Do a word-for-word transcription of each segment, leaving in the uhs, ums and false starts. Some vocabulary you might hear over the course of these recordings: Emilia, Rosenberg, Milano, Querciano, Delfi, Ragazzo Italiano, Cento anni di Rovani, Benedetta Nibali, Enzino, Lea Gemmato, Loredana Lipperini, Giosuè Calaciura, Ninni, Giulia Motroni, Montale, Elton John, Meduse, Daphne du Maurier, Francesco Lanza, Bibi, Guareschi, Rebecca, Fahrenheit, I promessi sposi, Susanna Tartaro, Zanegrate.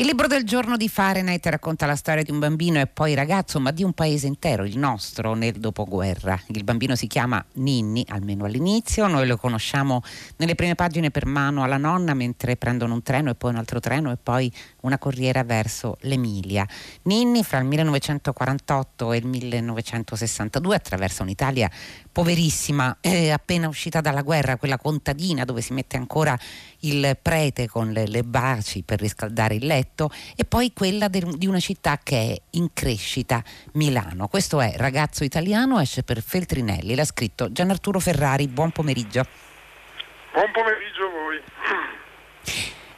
Il libro del giorno di Fahrenheit racconta la storia di un bambino e poi ragazzo, ma di un paese intero, il nostro, nel dopoguerra. Il bambino si chiama Ninni, almeno all'inizio. Noi lo conosciamo nelle prime pagine per mano alla nonna, mentre prendono un treno e poi un altro treno e poi una corriera verso l'Emilia. Ninni, fra il millenovecentoquarantotto e il millenovecentosessantadue, attraversa un'Italia poverissima, eh, appena uscita dalla guerra, quella contadina dove si mette ancora il prete con le, le braci per riscaldare il letto, e poi quella de, di una città che è in crescita, Milano. Questo è Ragazzo Italiano, esce per Feltrinelli, l'ha scritto Gian Arturo Ferrari. Buon pomeriggio. Buon pomeriggio a voi.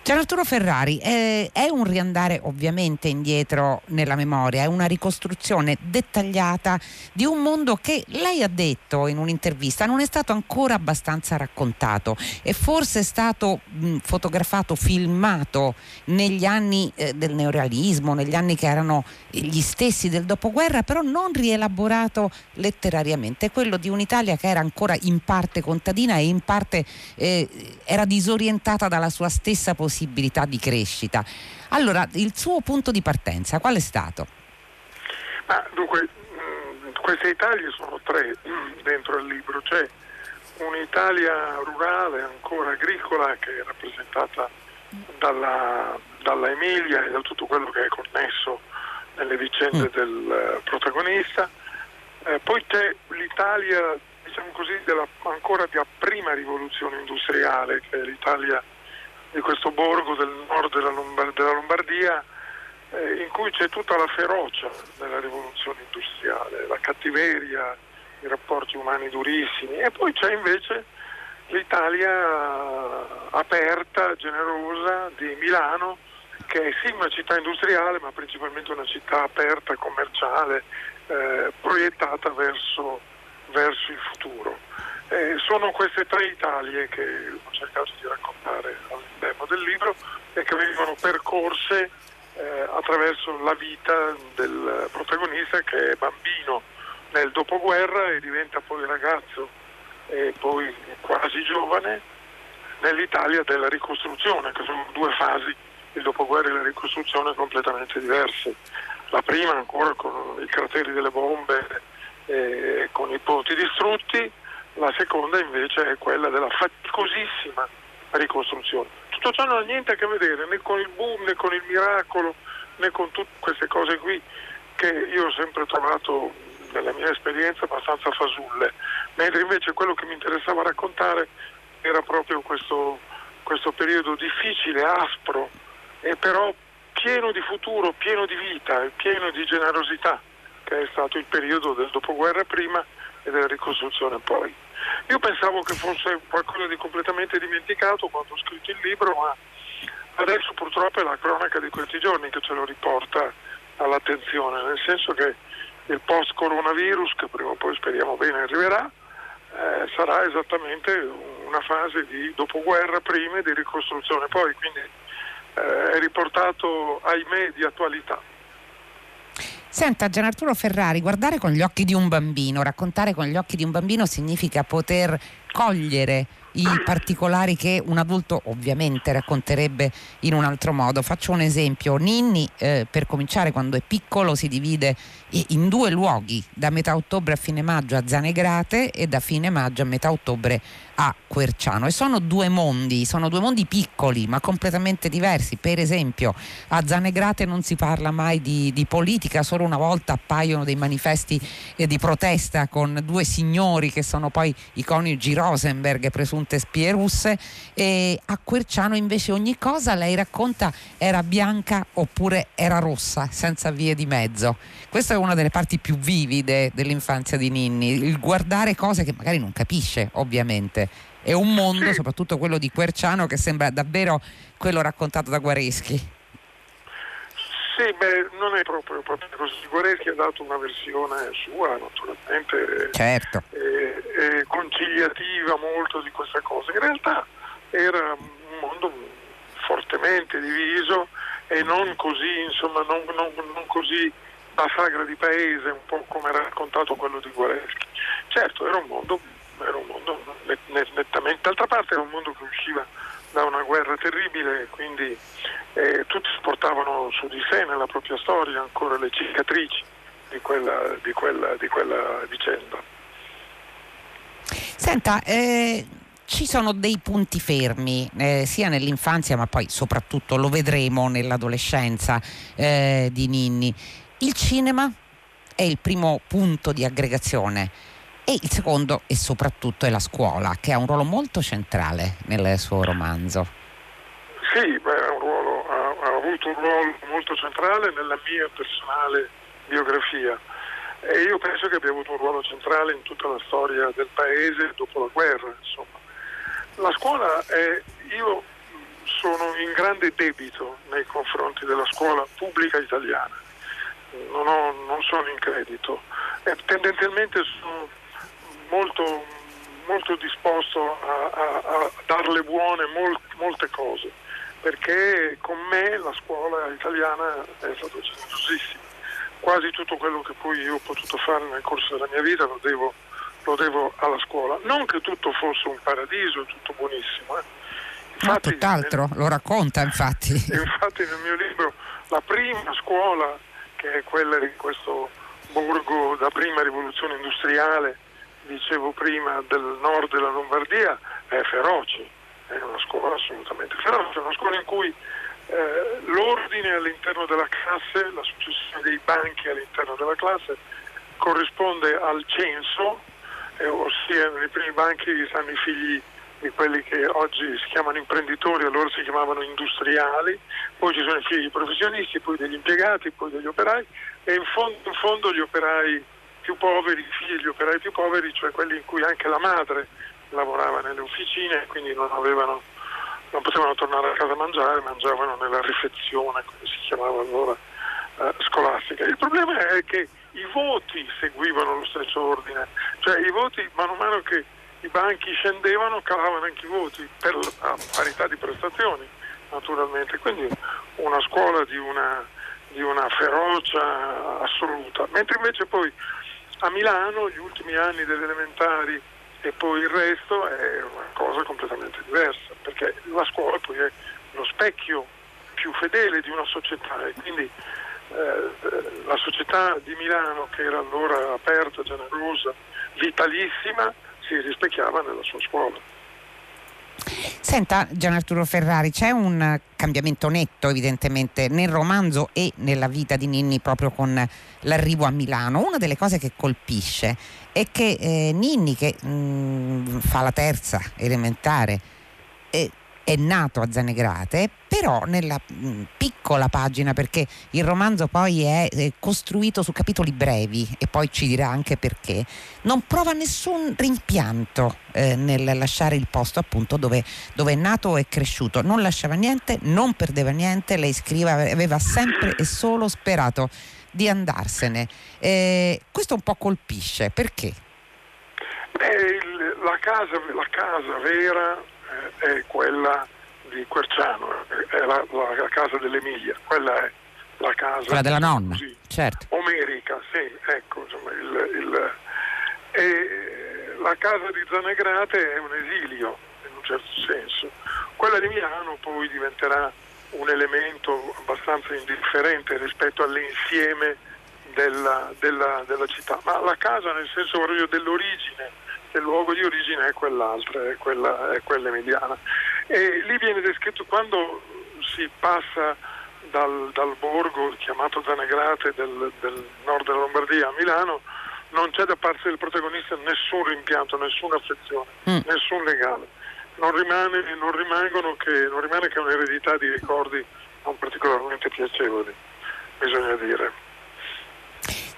Gian Arturo Ferrari, eh, è un riandare ovviamente indietro nella memoria, è una ricostruzione dettagliata di un mondo che, lei ha detto in un'intervista, non è stato ancora abbastanza raccontato e forse è stato mh, fotografato, filmato negli anni eh, del neorealismo, negli anni che erano gli stessi del dopoguerra, però non rielaborato letterariamente, quello di un'Italia che era ancora in parte contadina e in parte eh, era disorientata dalla sua stessa posizione, possibilità di crescita. Allora, il suo punto di partenza qual è stato? Ma, dunque, mh, queste Italie sono tre mh, dentro il libro. C'è un'Italia rurale, ancora agricola, che è rappresentata dalla, dalla Emilia e da tutto quello che è connesso nelle vicende mm. del uh, protagonista. Eh, poi c'è l'Italia, diciamo così, della, ancora della prima rivoluzione industriale, che è l'Italia di questo borgo del nord della, Lombard- della Lombardia, eh, in cui c'è tutta la ferocia della rivoluzione industriale, la cattiveria, i rapporti umani durissimi, e poi c'è invece l'Italia aperta, generosa di Milano, che è sì una città industriale, ma principalmente una città aperta, commerciale, eh, proiettata verso, verso il futuro. Eh, sono queste tre Italie che ho cercato di raccontare all'interno del libro e che vengono percorse eh, attraverso la vita del protagonista, che è bambino nel dopoguerra e diventa poi ragazzo e poi quasi giovane nell'Italia della ricostruzione, che sono due fasi, il dopoguerra e la ricostruzione, completamente diverse. La prima ancora con i crateri delle bombe e con i ponti distrutti. La seconda invece è quella della faticosissima ricostruzione. Tutto ciò non ha niente a che vedere né con il boom, né con il miracolo, né con tutte queste cose qui che io ho sempre trovato nella mia esperienza abbastanza fasulle, mentre invece quello che mi interessava raccontare era proprio questo, questo periodo difficile, aspro e però pieno di futuro, pieno di vita e pieno di generosità, che è stato il periodo del dopoguerra prima e della ricostruzione poi. Io pensavo che fosse qualcosa di completamente dimenticato quando ho scritto il libro, ma adesso purtroppo è la cronaca di questi giorni che ce lo riporta all'attenzione, nel senso che il post-coronavirus, che prima o poi speriamo bene arriverà, eh, sarà esattamente una fase di dopoguerra prima e di ricostruzione poi, quindi eh, è riportato, ahimè, di attualità. Senta, Gian Arturo Ferrari, guardare con gli occhi di un bambino, raccontare con gli occhi di un bambino significa poter cogliere i particolari che un adulto ovviamente racconterebbe in un altro modo. Faccio un esempio. Ninni, eh, per cominciare, quando è piccolo si divide in due luoghi, da metà ottobre a fine maggio a Zanegrate e da fine maggio a metà ottobre a Querciano, e sono due mondi, sono due mondi piccoli ma completamente diversi. Per esempio, a Zanegrate non si parla mai di, di politica, solo una volta appaiono dei manifesti eh, di protesta con due signori che sono poi i coniugi Rosenberg, presunte spie russe, e a Querciano invece ogni cosa, lei racconta, era bianca oppure era rossa, senza vie di mezzo. Questa è una delle parti più vivide dell'infanzia di Ninni, il guardare cose che magari non capisce, ovviamente. È un mondo, soprattutto quello di Querciano, che sembra davvero quello raccontato da Guareschi. Sì, beh, non è proprio, proprio così. Guareschi ha dato una versione sua, naturalmente, certo, e, e conciliativa molto di questa cosa. In realtà era un mondo fortemente diviso e non così, insomma, non, non, non così la sagra di paese, un po' come era raccontato quello di Guareschi. Certo, era un mondo... era un mondo nettamente, d'altra parte era un mondo che usciva da una guerra terribile, quindi eh, tutti portavano su di sé nella propria storia ancora le cicatrici di quella, di quella, di quella vicenda. Senta, eh... ci sono dei punti fermi eh, sia nell'infanzia, ma poi soprattutto lo vedremo nell'adolescenza eh, di Ninni. Il cinema è il primo punto di aggregazione e il secondo e soprattutto è la scuola, che ha un ruolo molto centrale nel suo romanzo. Sì, beh, un ruolo, ha, ha avuto un ruolo molto centrale nella mia personale biografia e io penso che abbia avuto un ruolo centrale in tutta la storia del paese dopo la guerra, insomma. La scuola è, io sono in grande debito nei confronti della scuola pubblica italiana, non, ho, non sono in credito, e tendenzialmente sono molto, molto disposto a, a, a darle buone mol, molte cose, perché con me la scuola italiana è stata generosissima, quasi tutto quello che poi io ho potuto fare nel corso della mia vita lo devo lo devo alla scuola. Non che tutto fosse un paradiso, tutto buonissimo, eh. Infatti, no, tutt'altro, nel... lo racconta infatti. Infatti nel mio libro la prima scuola, che è quella di questo borgo da prima rivoluzione industriale, dicevo prima, del nord della Lombardia, è feroce, è una scuola assolutamente feroce, è una scuola in cui eh, l'ordine all'interno della classe, la successione dei banchi all'interno della classe corrisponde al censo. Eh, ossia nei primi banchi stanno i figli di quelli che oggi si chiamano imprenditori, allora si chiamavano industriali, poi ci sono i figli di professionisti, poi degli impiegati, poi degli operai e in fondo, in fondo gli operai più poveri, i figli degli operai più poveri, cioè quelli in cui anche la madre lavorava nelle officine e quindi non avevano, non potevano tornare a casa a mangiare, mangiavano nella refezione, come si chiamava allora, eh, scolastica. Il problema è che i voti seguivano lo stesso ordine, cioè i voti mano a mano che i banchi scendevano calavano anche i voti per la parità di prestazioni naturalmente, quindi una scuola di una, di una ferocia assoluta, mentre invece poi a Milano gli ultimi anni delle elementari e poi il resto è una cosa completamente diversa, perché la scuola poi è lo specchio più fedele di una società e quindi la società di Milano, che era allora aperta, generosa, vitalissima, si rispecchiava nella sua scuola. Senta, Gian Arturo Ferrari, c'è un cambiamento netto evidentemente nel romanzo e nella vita di Ninni proprio con l'arrivo a Milano. Una delle cose che colpisce è che eh, Ninni, che mh, fa la terza elementare e è nato a Zanegrate, però nella piccola pagina, perché il romanzo poi è costruito su capitoli brevi e poi ci dirà anche perché, non prova nessun rimpianto eh, nel lasciare il posto appunto dove, dove è nato e cresciuto. Non lasciava niente, non perdeva niente, lei scrive, aveva sempre e solo sperato di andarsene. Eh, questo un po' colpisce, perché? Beh, il, la, casa, la casa vera è quella di Querciano, è la, la, la casa dell'Emilia, quella è la casa, quella della nonna, così, certo, omerica, sì, ecco, insomma, il, il, e la casa di Zanegrate è un esilio in un certo senso. Quella di Milano poi diventerà un elemento abbastanza indifferente rispetto all'insieme della, della, della città, ma la casa nel senso proprio dell'origine, il luogo di origine è quell'altra, è quella, è quella mediana. E lì viene descritto, quando si passa dal, dal borgo chiamato Zanegrate del, del nord della Lombardia a Milano, non c'è da parte del protagonista nessun rimpianto, nessuna affezione, mm. nessun legame. Non rimane, non rimangono che, non rimane che un'eredità di ricordi non particolarmente piacevoli, bisogna dire.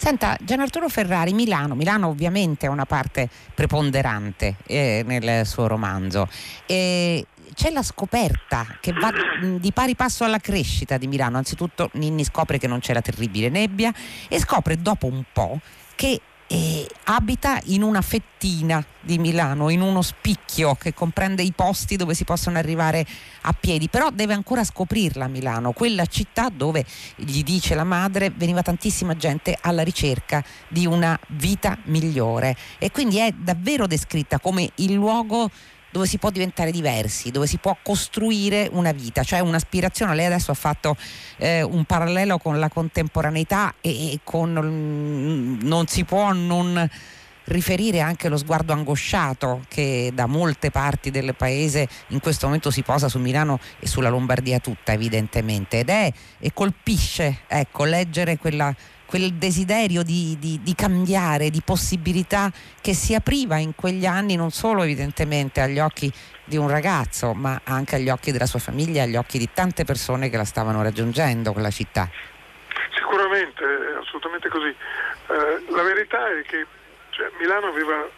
Senta, Gian Arturo Ferrari, Milano, Milano ovviamente è una parte preponderante eh, nel suo romanzo. E c'è la scoperta che va di pari passo alla crescita di Milano. Anzitutto Ninni scopre che non c'è la terribile nebbia e scopre dopo un po' che eh, abita in una fettina di Milano, in uno spicchio che comprende i posti dove si possono arrivare a piedi, però deve ancora scoprirla Milano, quella città dove, gli dice la madre, veniva tantissima gente alla ricerca di una vita migliore e quindi è davvero descritta come il luogo dove si può diventare diversi, dove si può costruire una vita, cioè un'aspirazione. Lei adesso ha fatto eh, un parallelo con la contemporaneità e, e con non si può non riferire anche lo sguardo angosciato che da molte parti del paese in questo momento si posa su Milano e sulla Lombardia tutta, evidentemente, ed è e colpisce, ecco, leggere quella, quel desiderio di, di, di cambiare, di possibilità che si apriva in quegli anni non solo evidentemente agli occhi di un ragazzo, ma anche agli occhi della sua famiglia, agli occhi di tante persone che la stavano raggiungendo, quella città. Sicuramente, è assolutamente così. Eh, la verità è che Cioè, Milano aveva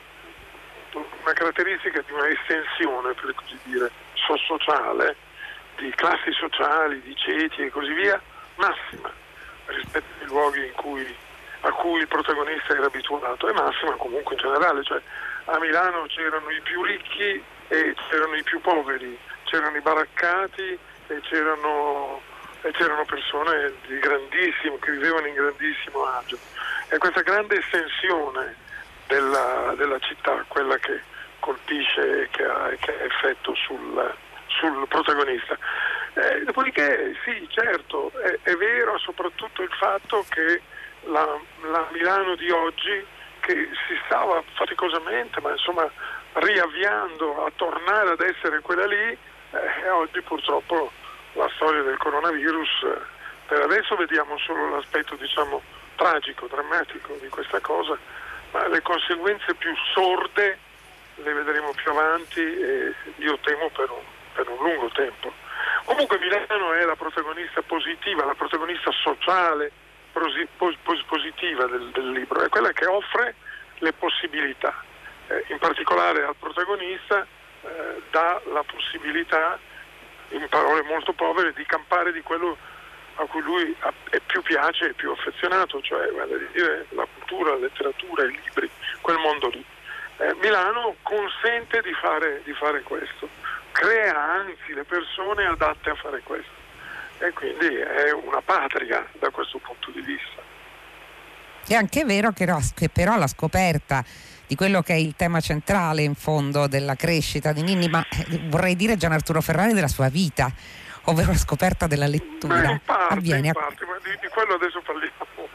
una caratteristica di una estensione, per così dire, sociale, di classi sociali, di ceti e così via, massima rispetto ai luoghi in cui, a cui il protagonista era abituato, e massima comunque in generale. Cioè, a Milano c'erano i più ricchi e c'erano i più poveri, c'erano i baraccati e c'erano, e c'erano persone di grandissimo, che vivevano in grandissimo agio. E questa grande estensione Della, della città, quella che colpisce e che ha, che ha effetto sul, sul protagonista. Eh, dopodiché sì, certo, è, è vero soprattutto il fatto che la, la Milano di oggi, che si stava faticosamente, ma insomma riavviando a tornare ad essere quella lì, eh, oggi purtroppo la storia del coronavirus, per adesso vediamo solo l'aspetto, diciamo, tragico, drammatico di questa cosa, ma le conseguenze più sorde le vedremo più avanti, e io temo per un, per un lungo tempo. Comunque Milano è la protagonista positiva, la protagonista sociale posi, pos, positiva del, del libro, è quella che offre le possibilità, eh, in particolare al protagonista eh, dà la possibilità, in parole molto povere, di campare di quello a cui lui è più piace, è più affezionato, cioè vale dire, la cultura, la letteratura, i libri, quel mondo lì. Eh, Milano consente di fare, di fare questo, crea anzi le persone adatte a fare questo, e quindi è una patria da questo punto di vista. È anche vero che, che però la scoperta di quello che è il tema centrale in fondo della crescita di Ninni, ma eh, vorrei dire Gian Arturo Ferrari, della sua vita, ovvero la scoperta della lettura. Beh, in parte, avviene in parte, a... ma di, di quello adesso parliamo.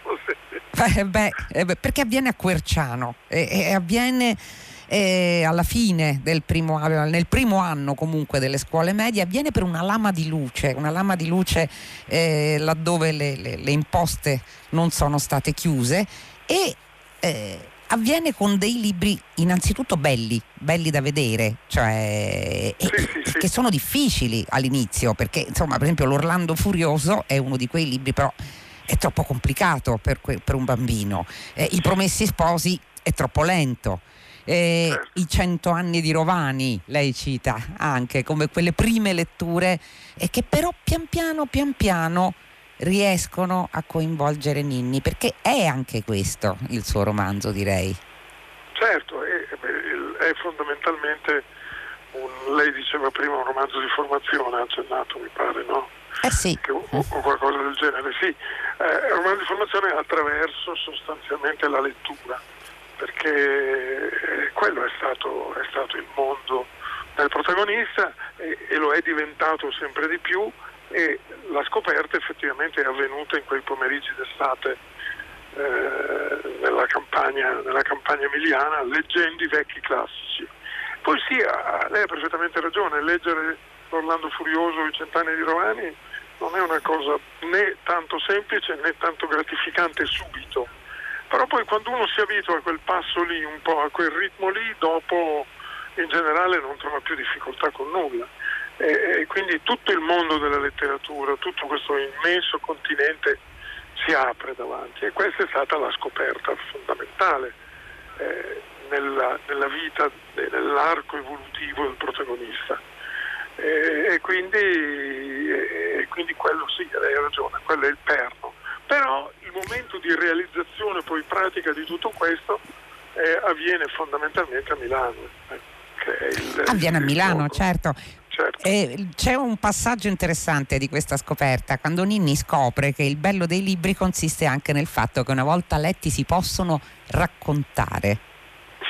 beh, beh, beh, perché avviene a Querciano e, e avviene eh, alla fine del primo nel primo anno comunque delle scuole medie, avviene per una lama di luce, una lama di luce eh, laddove le, le, le imposte non sono state chiuse, e eh, avviene con dei libri innanzitutto belli, belli da vedere, cioè sì, e, sì, che sì. Sono difficili all'inizio, perché insomma, per esempio l'Orlando Furioso è uno di quei libri, però è troppo complicato per, que- per un bambino. Eh, I promessi sposi è troppo lento. Eh, I Cento anni di Rovani lei cita anche come quelle prime letture, e che però pian piano pian piano riescono a coinvolgere Ninni, perché è anche questo il suo romanzo, direi. Certo, è, è fondamentalmente un, lei diceva prima, un romanzo di formazione, accennato mi pare, no? Eh sì. Che, o, o qualcosa del genere, sì. È un romanzo di formazione attraverso sostanzialmente la lettura, perché quello è stato, è stato il mondo del protagonista, e, e lo è diventato sempre di più, e la scoperta effettivamente è avvenuta in quei pomeriggi d'estate eh, nella campagna nella campagna emiliana, leggendo i vecchi classici. Poi sì, ha, lei ha perfettamente ragione, leggere l'Orlando Furioso, i Cent'anni di Rovani non è una cosa né tanto semplice né tanto gratificante subito, però poi quando uno si abitua a quel passo lì, un po' a quel ritmo lì, dopo in generale non trova più difficoltà con nulla. E quindi tutto il mondo della letteratura, tutto questo immenso continente si apre davanti, e questa è stata la scoperta fondamentale eh, nella, nella vita, nell'arco evolutivo del protagonista. E, e, quindi, e, e quindi quello sì, lei ha ragione, quello è il perno. Però il momento di realizzazione poi pratica di tutto questo eh, avviene fondamentalmente a Milano. Eh, che è il, avviene il a Milano, gioco. Certo. Eh, c'è un passaggio interessante di questa scoperta, quando Ninni scopre che il bello dei libri consiste anche nel fatto che una volta letti si possono raccontare.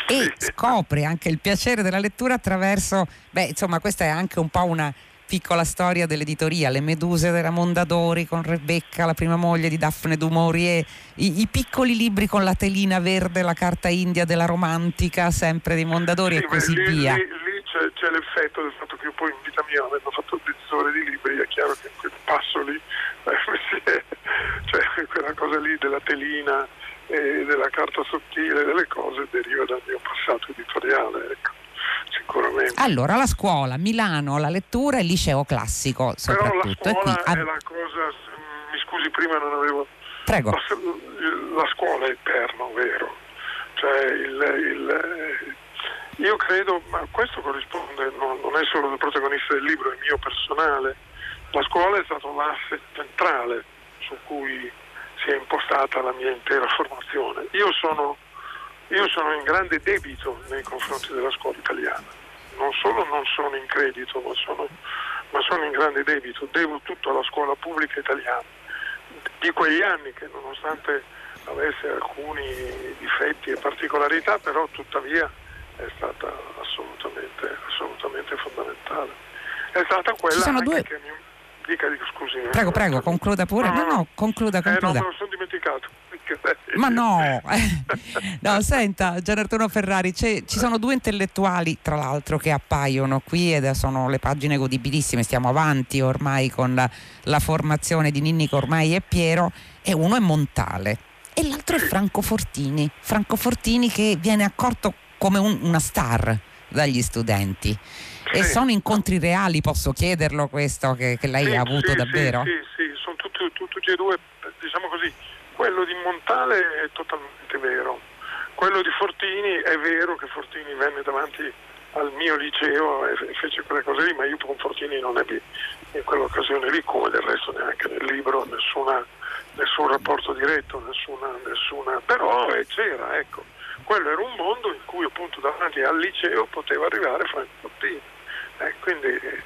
e scopre anche il piacere della lettura attraverso, beh, insomma, questa è anche un po' una piccola storia dell'editoria, le Meduse della Mondadori con Rebecca, la prima moglie di Daphne du Maurier, i, i piccoli libri con la telina verde, la carta india della romantica, sempre di Mondadori, sì, e così lì, via. Lì, lì c'è, c'è l'effetto del fatto che io poi in vita mia, avendo fatto mezz'ora di libri, è chiaro che quel passo lì, eh, cioè quella cosa lì della telina e della carta sottile, delle cose, deriva dal mio passato editoriale, ecco. Sicuramente. Allora, la scuola, Milano, la lettura e il liceo classico soprattutto. Però la scuola e qui, è la cosa, mi scusi, prima non avevo... Prego. La, la scuola è eterno, vero? Cioè, il, il, io credo, ma questo corrisponde, non, non è solo del protagonista del libro, è mio personale, la scuola è stato l'asse centrale su cui si è impostata la mia intera formazione. Io sono... Io sono in grande debito nei confronti della scuola italiana, non solo non sono in credito, ma sono, ma sono in grande debito, devo tutto alla scuola pubblica italiana, di quegli anni che nonostante avesse alcuni difetti e particolarità, però tuttavia è stata assolutamente, assolutamente fondamentale. È stata quella anche due... che mi... Dica, dico, scusi. Prego, prego, concluda pure. No, no, no, no concluda, concluda. Eh, no, me lo sono dimenticato. Ma no, no, senta, Gian Arturo Ferrari, ci sono due intellettuali tra l'altro che appaiono qui ed sono le pagine godibilissime, stiamo avanti ormai con la, la formazione di Ninni ormai e Piero, e uno è Montale e l'altro è Franco Fortini, Franco Fortini che viene accolto come un, una star dagli studenti. Sì. E sono incontri reali, posso chiederlo questo, che, che lei sì, ha avuto sì, davvero? Sì, sì, sono tutti, tutti e due, diciamo così. Quello di Montale è totalmente vero, quello di Fortini è vero che Fortini venne davanti al mio liceo e fece quelle cose lì, ma io con Fortini non ebbi in quell'occasione lì, come del resto neanche nel libro, nessuna, nessun rapporto diretto, nessuna, nessuna, però eh, c'era, ecco, quello era un mondo in cui appunto davanti al liceo poteva arrivare Franco Fortini, eh, quindi eh,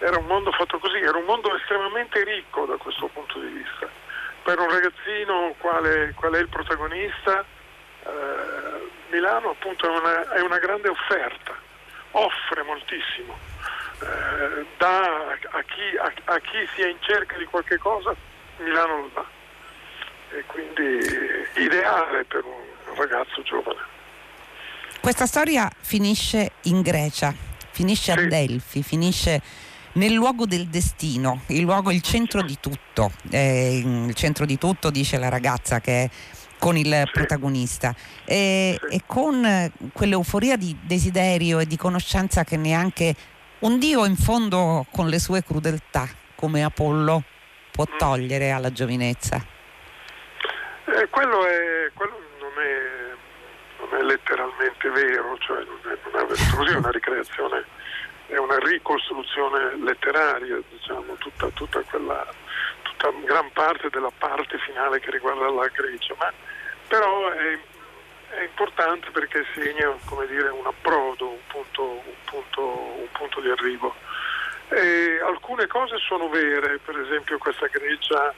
era un mondo fatto così, era un mondo estremamente ricco da questo punto di vista. Per un ragazzino quale, qual è il protagonista, eh, Milano appunto è una, è una grande offerta, offre moltissimo, eh, dà a chi, a, a chi sia in cerca di qualche cosa, Milano lo dà, e quindi ideale per un ragazzo giovane. Questa storia finisce in Grecia, finisce sì. a Delfi, finisce... nel luogo del destino, il luogo, il centro di tutto, eh, il centro di tutto, dice la ragazza che è con il sì. protagonista e, sì. e con quell'euforia di desiderio e di conoscenza che neanche un dio in fondo con le sue crudeltà come Apollo può mm. togliere alla giovinezza. Eh, quello è, quello non è, non è letteralmente vero, cioè non è, non è così, è una ricreazione, è una ricostruzione letteraria, diciamo, tutta, tutta quella, tutta gran parte della parte finale che riguarda la Grecia, ma però è, è importante perché segna, come dire, un approdo, un punto, un punto, un punto di arrivo. E alcune cose sono vere, per esempio questa Grecia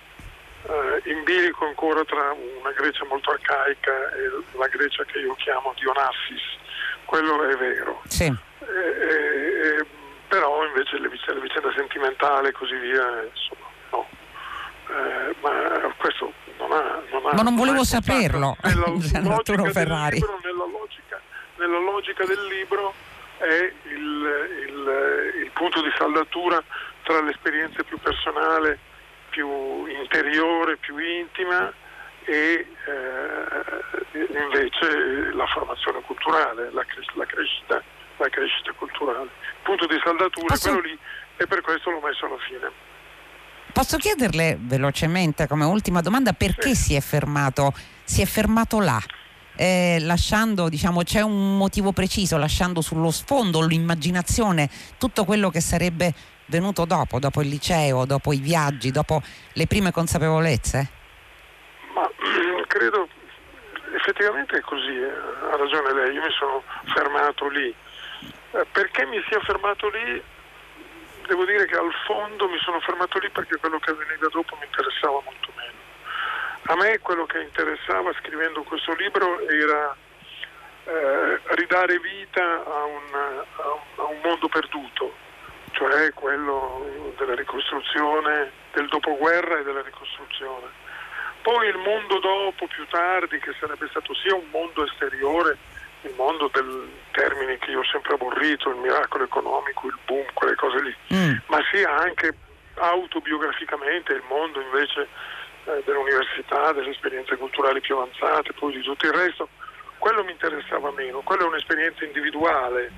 eh, in bilico ancora tra una Grecia molto arcaica e la Grecia che io chiamo Dionassis, quello è vero. Sì. Eh, eh, eh, però invece la vicenda, vicenda sentimentale e così via, insomma, no, eh, ma questo non ha, non ha ma non volevo saperlo nella logica, Ferrari. Libro, nella, logica, nella logica del libro è il, il, il punto di saldatura tra l'esperienza più personale, più interiore, più intima e eh, invece la formazione culturale, la, la crescita la crescita culturale. Punto di saldatura posso... quello lì, e per questo l'ho messo alla fine. Posso chiederle velocemente come ultima domanda perché sì. si è fermato si è fermato là, eh, lasciando, diciamo, c'è un motivo preciso, lasciando sullo sfondo l'immaginazione, tutto quello che sarebbe venuto dopo, dopo il liceo, dopo i viaggi, dopo le prime consapevolezze? Ma credo effettivamente è così, eh. Ha ragione lei, io mi sono fermato lì. Perché mi sia fermato lì? Devo dire che al fondo mi sono fermato lì perché quello che veniva dopo mi interessava molto meno. A me quello che interessava scrivendo questo libro era eh, ridare vita a un, a un mondo perduto, cioè quello della ricostruzione, del dopoguerra e della ricostruzione. Poi il mondo dopo, più tardi, che sarebbe stato sia un mondo esteriore, il mondo del termine che io ho sempre aborrito, il miracolo economico, il boom, quelle cose lì, mm. ma sia anche autobiograficamente il mondo invece eh, dell'università, delle esperienze culturali più avanzate, poi di tutto il resto. Quello mi interessava meno, quello è un'esperienza individuale,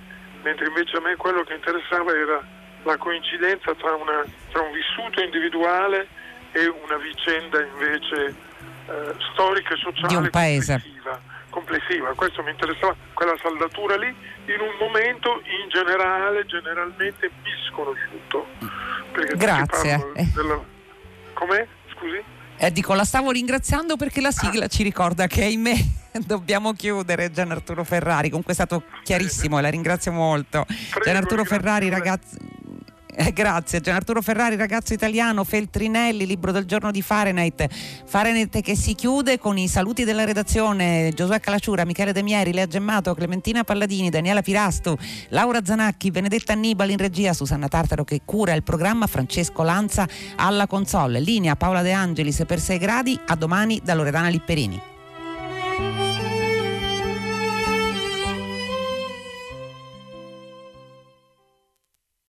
mentre invece a me quello che interessava era la coincidenza tra, una, tra un vissuto individuale e una vicenda invece eh, storica e sociale di un paese. Complessiva. complessiva, questo mi interessava, quella saldatura lì in un momento in generale, generalmente misconosciuto. Perché grazie. Eh. Della... Com'è? Scusi? Eh, dico, la stavo ringraziando perché la sigla ah. ci ricorda che ahimè dobbiamo chiudere. Gian Arturo Ferrari, comunque è stato chiarissimo e la ringrazio molto. Prego, Gian Arturo Ferrari, ragazzi... Eh, grazie. Gian Arturo Ferrari, Ragazzo Italiano, Feltrinelli, libro del giorno di Fahrenheit. Fahrenheit che si chiude con i saluti della redazione: Giosuè Calaciura, Michele De Mieri, Lea Gemmato, Clementina Palladini, Daniela Pirastu, Laura Zanacchi, Benedetta Nibali in regia, Susanna Tartaro che cura il programma, Francesco Lanza alla console. Linea Paola De Angelis per sei gradi. A domani da Loredana Lipperini.